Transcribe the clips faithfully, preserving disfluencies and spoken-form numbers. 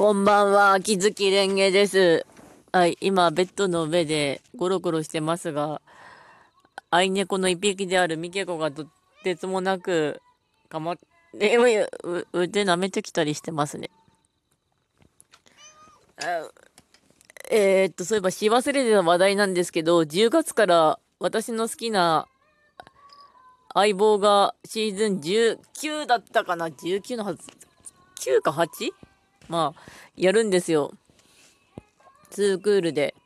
こんばんは、秋月蓮華です。はい、今、ベッドの上でゴロゴロしてますが、愛猫の一匹であるミケコがとてつもなく、かまっ、え、う、腕舐めてきたりしてますね。えー、っと、そういえば、し忘れての話題なんですけど、じゅうがつから私の好きな相棒がシーズンじゅうきゅうだったかな ?じゅうきゅう のはず、きゅうか はち? まあ、やるんですよ。ツークールで。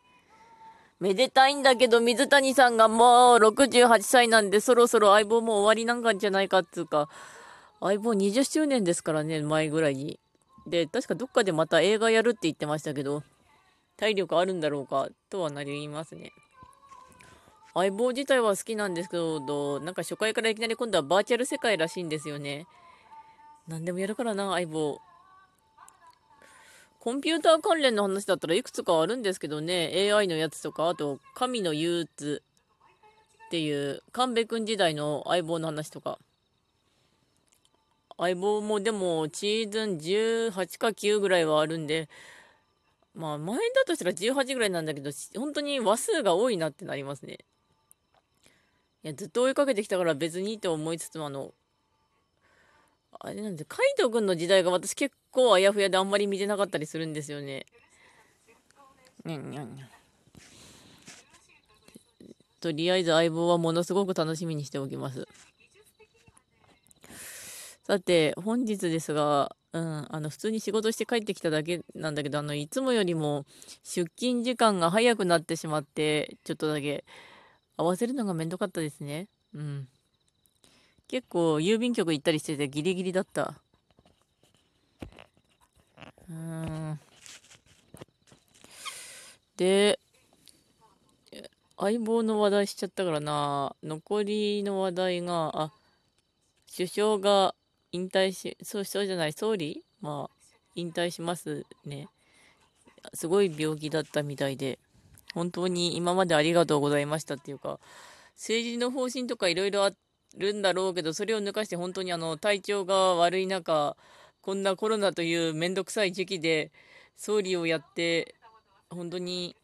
めでたいんだけど、水谷さんがもうろくじゅうはっさいなんで、そろそろ相棒も終わりなんかじゃないかっつうか、相棒にじゅっしゅうねんですからね、前ぐらいに。で、確かどっかでまた映画やるって言ってましたけど、体力あるんだろうか、とはなりますね。相棒自体は好きなんですけど、なんか初回からいきなり今度はバーチャル世界らしいんですよね。何でもやるからな、相棒。コンピューター関連の話だったらいくつかあるんですけどね。エーアイ のやつとか、あと、神の憂鬱っていう、神戸くん時代の相棒の話とか。相棒もでも、シーズンじゅうはちかきゅうぐらいはあるんで、まあ、前だとしたらじゅうはちぐらいなんだけど、本当に話数が多いなってなりますね。いや、ずっと追いかけてきたから別にって思いつつも、あの、あれなんで、カイトくんの時代が私結構あやふやであんまり見てなかったりするんですよね。にゃんにゃんにゃん。とりあえず相棒はものすごく楽しみにしておきます。さて、本日ですが、うん、あの、普通に仕事して帰ってきただけなんだけど、あの、いつもよりも出勤時間が早くなってしまって、ちょっとだけ、合わせるのがめんどかったですね。うん。結構郵便局行ったりしててギリギリだった。うーん。で、相棒の話題しちゃったからな。残りの話題が、あ、首相が引退し、そう、そうじゃない、総理？まあ、引退しますね。すごい病気だったみたいで。本当に今までありがとうございましたっていうか、政治の方針とかいろいろあるんだろうけど、それを抜かして本当にあの体調が悪い中、こんなコロナというめんどくさい時期で総理をやって、本当に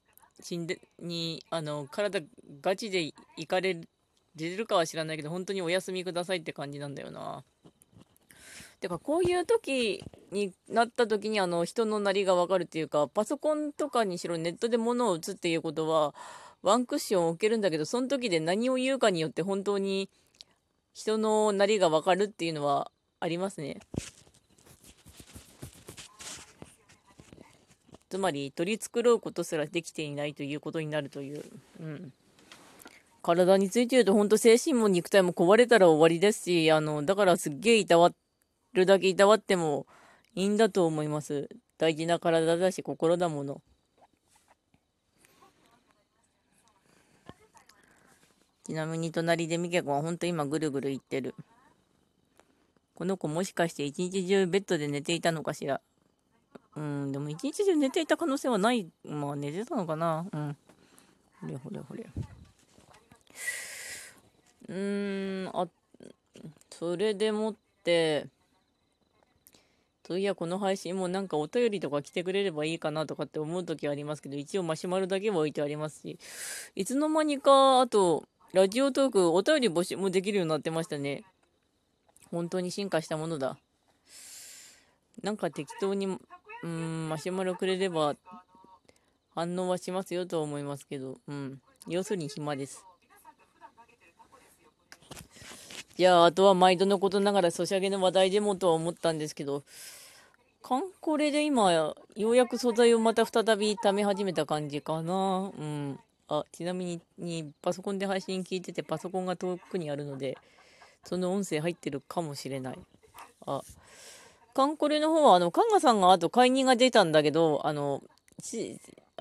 死んでにあの体ガチでいかれるかは知らないけど、本当にお休みくださいって感じなんだよな。てかこういう時になった時にあの人のなりがわかるっていうか、パソコンとかにしろネットで物を打つっていうことはワンクッションを置けるんだけど、その時で何を言うかによって本当に人のなりがわかるっていうのはありますね。つまり取り繕うことすらできていないということになるという、うん、体について言うと本当精神も肉体も壊れたら終わりですし、あのだからすっげえいたわってるだけいたわってもいいんだと思います。大事な体だし心だもの。ちなみに隣でミケコはほんと今ぐるぐる言ってる。この子もしかして一日中ベッドで寝ていたのかしら。うん、でも一日中寝ていた可能性はない。まあ寝てたのかな。うん。ほれほれほれ。うーん、あ、それでもって、そういやこの配信もなんかお便りとか来てくれればいいかなとかって思う時はありますけど、一応マシュマロだけは置いてありますし、いつの間にかあとラジオトークお便り募集もできるようになってましたね。本当に進化したものだ。なんか適当にうーんマシュマロくれれば反応はしますよとは思いますけど、うん、要するに暇です。いや、あとは毎度のことながらソシャゲの話題でもとは思ったんですけど、カンコレで今ようやく素材をまた再び貯め始めた感じかな。うん。あ、ちなみに、にパソコンで配信聞いててパソコンが遠くにあるのでその音声入ってるかもしれない。あ、カンコレの方はあのカンガさんがあと解任が出たんだけど、あの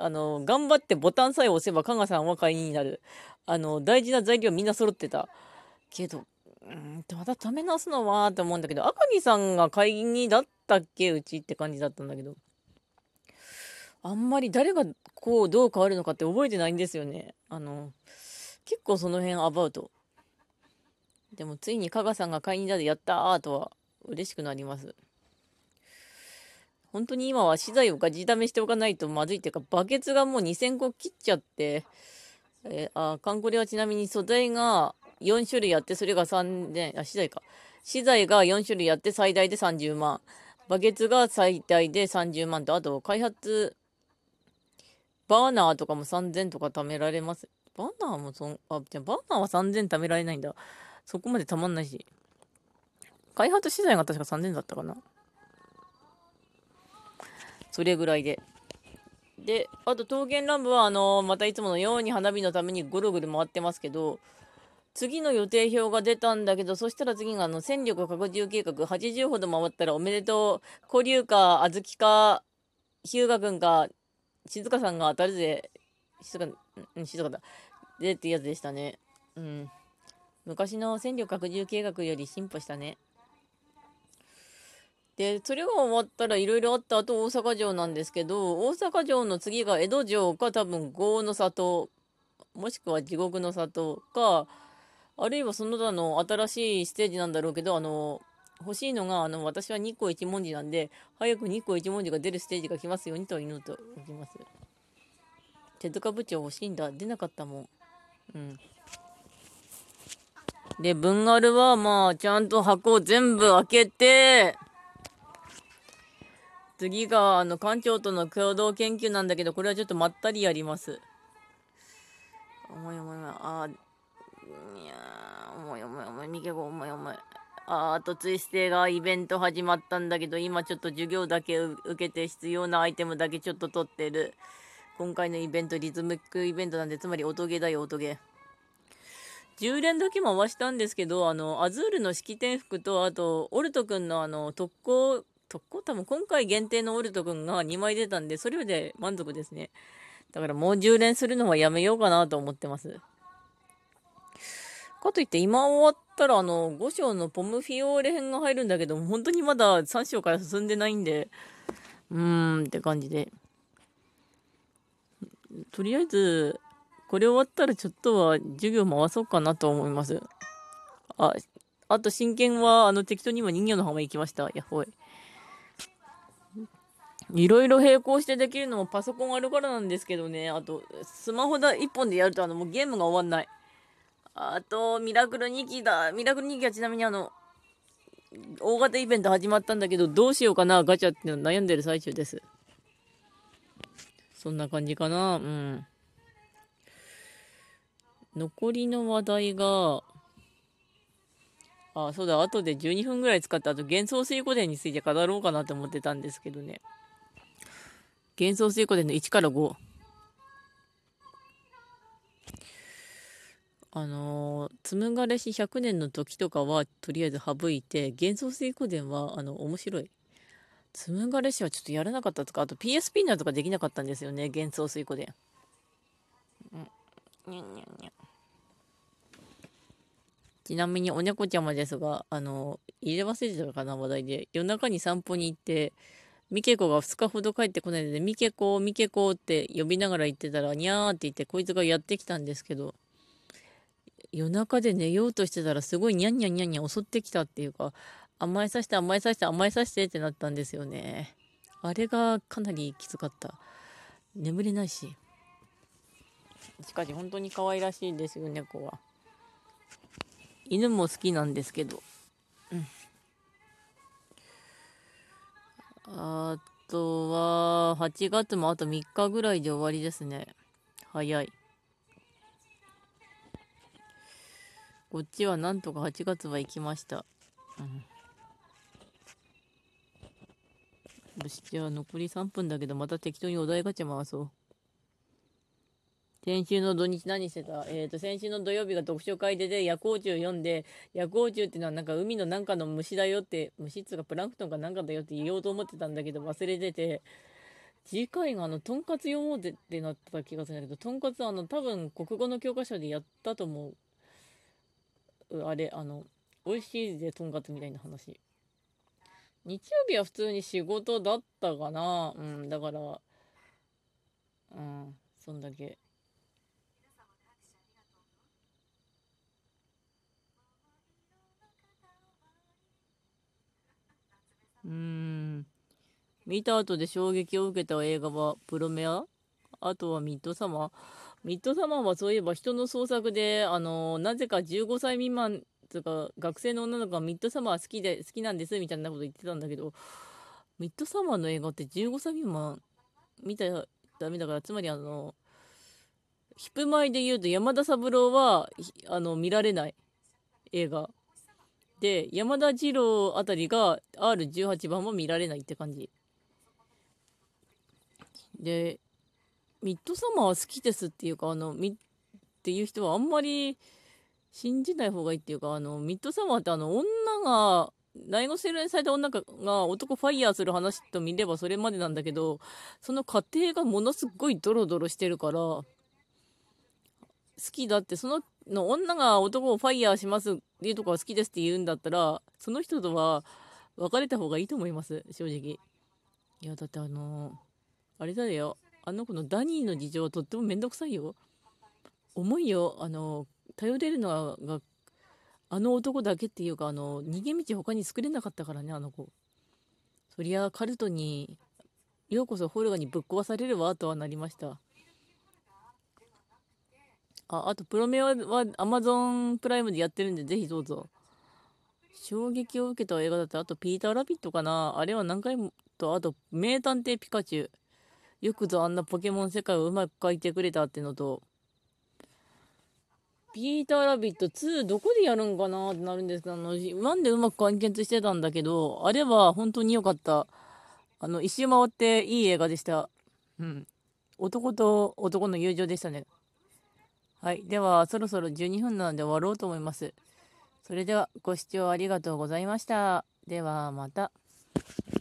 あの頑張ってボタンさえ押せばカンガさんは解任になる。あの大事な材料みんな揃ってたけど。うんとまたため直すのはと思うんだけど、赤木さんが会議にだったっけうちって感じだったんだけど、あんまり誰がこうどう変わるのかって覚えてないんですよね。あの結構その辺アバウトでも、ついに加賀さんが会議だでやったーとは嬉しくなります。本当に今は資材をガチ炒めしておかないとまずいっていうか、バケツがもうにせんこ切っちゃって、えー、あ、カンコレはちなみに素材がよん種類あって、それがさんぜん、あ、資材か。資材がよん種類あって、最大でさんじゅうまん。バケツが最大でさんじゅうまんと、あと、開発、バーナーとかもさんぜんとか貯められます。バーナーもそん、あ、じゃあバーナーはさんぜん貯められないんだ。そこまで貯まんないし。開発資材が確かさんぜんだったかな。それぐらいで。で、あと、刀剣乱舞は、あのー、またいつものように花火のためにぐるぐる回ってますけど、次の予定表が出たんだけど、そしたら次が、あの、戦力拡充計画、はちじゅうほど回ったらおめでとう、古竜か、あずきか、日向くんか、静香さんが当たるぜ、静か、うん、静かだ、でってやつでしたね。うん。昔の戦力拡充計画より進歩したね。で、それが終わったらいろいろあった後、大阪城なんですけど、大阪城の次が江戸城か、多分、豪の里、もしくは地獄の里か、あるいはその他の新しいステージなんだろうけど、あの、欲しいのが、あの、私はにこ一文字なんで、早くにこ一文字が出るステージが来ますようにとは祈っておきます。手塚部長欲しいんだ。出なかったもん。うん。で、文丸は、まあ、ちゃんと箱を全部開けて、次が、あの、館長との共同研究なんだけど、これはちょっとまったりやります。重い重い重い。あー、いやー、重い重い重い。みけご重い重い。あー、あと、ツイステがイベント始まったんだけど、今ちょっと授業だけ受けて、必要なアイテムだけちょっと取ってる。今回のイベント、リズムックイベントなんで、つまり音ゲーだよ、音ゲー。じゅう連だけ回したんですけど、あの、アズールの式典服と、あと、オルト君のあの、特攻、特攻多分今回限定のオルト君がにまい出たんで、それで満足ですね。だからもうじゅう連するのはやめようかなと思ってます。かといって今終わったらあのご章のポムフィオーレ編が入るんだけど、本当にまださん章から進んでないんで、うーんって感じで。とりあえず、これ終わったらちょっとは授業回そうかなと思います。あ、あと真剣はあの適当に今人魚の浜行きました。やっほい。いろいろ並行してできるのもパソコンあるからなんですけどね。あと、スマホだ一本でやるとあの、もうゲームが終わんない。あと、ミラクルにきだ。ミラクルにきはちなみにあの、大型イベント始まったんだけど、どうしようかな、ガチャっていうの悩んでる最中です。そんな感じかな。うん。残りの話題が、あ、そうだ、後でじゅうにふんぐらい使って、あと幻想水湖伝について語ろうかなと思ってたんですけどね。幻想水湖伝のいちからご。あのー、紡がれしひゃくねんの時とかはとりあえず省いて、幻想水湖伝はあの面白い。紡がれしはちょっとやらなかったとか、あと ピーエスピー などができなかったんですよね、幻想水湖伝。うん、にゃんにゃんにゃん。ちなみにお猫ちゃまですが、あのー、入れ忘れたかな話題で、夜中に散歩に行って、みけこがふつかほど帰ってこないので、みけこ、みけこって呼びながら言ってたら、にゃーって言って、こいつがやってきたんですけど、夜中で寝ようとしてたら、すごいにゃんにゃんにゃんにゃん襲ってきたっていうか、甘えさせて、甘えさせて、甘えさせてってなったんですよね。あれがかなりきつかった。眠れないし。しかし、本当に可愛らしいですよ、猫は。犬も好きなんですけど。うん。あとは、はちがつもあとみっかぐらいで終わりですね。早い。こっちはなんとかはちがつは行きました。うん。よし、じゃあ残りさんぷんだけど、また適当にお題ガチャ回そう。先週の土日何してた？えっと、先週の土曜日が読書会でで、夜光虫読んで、夜光虫ってのはなんか海のなんかの虫だよって、虫っつうかプランクトンかなんかだよって言おうと思ってたんだけど忘れてて、次回があの、とんかつ読もうぜってなった気がするんだけど、とんかつあの、多分国語の教科書でやったと思う。あれ、あの、美味しいぜ、とんかつみたいな話。日曜日は普通に仕事だったかな。うん、だから、うん、そんだけ。うーん。見た後で衝撃を受けた映画はプロメア、あとはミッドサマー。ミッドサマーはそういえば人の創作で、あのー、なぜかじゅうごさい未満とか学生の女の子がミッドサマー好きで好きなんですみたいなこと言ってたんだけど、ミッドサマーの映画ってじゅうごさい未満見たらダメだから、つまりあのヒップマイで言うと山田三郎はあの見られない映画で、山田二郎あたりが アールじゅうはち 番も見られないって感じで、ミッドサマーは好きですっていうか、あのみっていう人はあんまり信じない方がいいっていうか、あのミッドサマーってあの女がライゴセルにされた女が男ファイヤーする話と見ればそれまでなんだけど、その過程がものすごいドロドロしてるから好きだって、そのの女が男をファイヤーしますっていうとこは好きですって言うんだったら、その人とは別れた方がいいと思います、正直。いやだってあのー、あれだよ、あの子のダニーの事情はとってもめんどくさいよ、重いよ、あの頼れるのがあの男だけっていうか、あの逃げ道他に作れなかったからね、あの子。そりゃカルトにようこそホルガにぶっ壊されるわとはなりました。あ、あとプロメアは Amazon プライムでやってるんでぜひどうぞ。衝撃を受けた映画だったらあとピーター・ラビットかな、あれは何回もと、あと名探偵ピカチュウ、よくぞあんなポケモン世界をうまく描いてくれたってのと、ピーターラビットツーどこでやるんかなってなるんですけど、あのいちでうまく完結してたんだけど、あれは本当に良かった、あの一周回っていい映画でした。うん、男と男の友情でしたね。はい、ではそろそろじゅうにふんなので終わろうと思います。それではご視聴ありがとうございました。ではまた。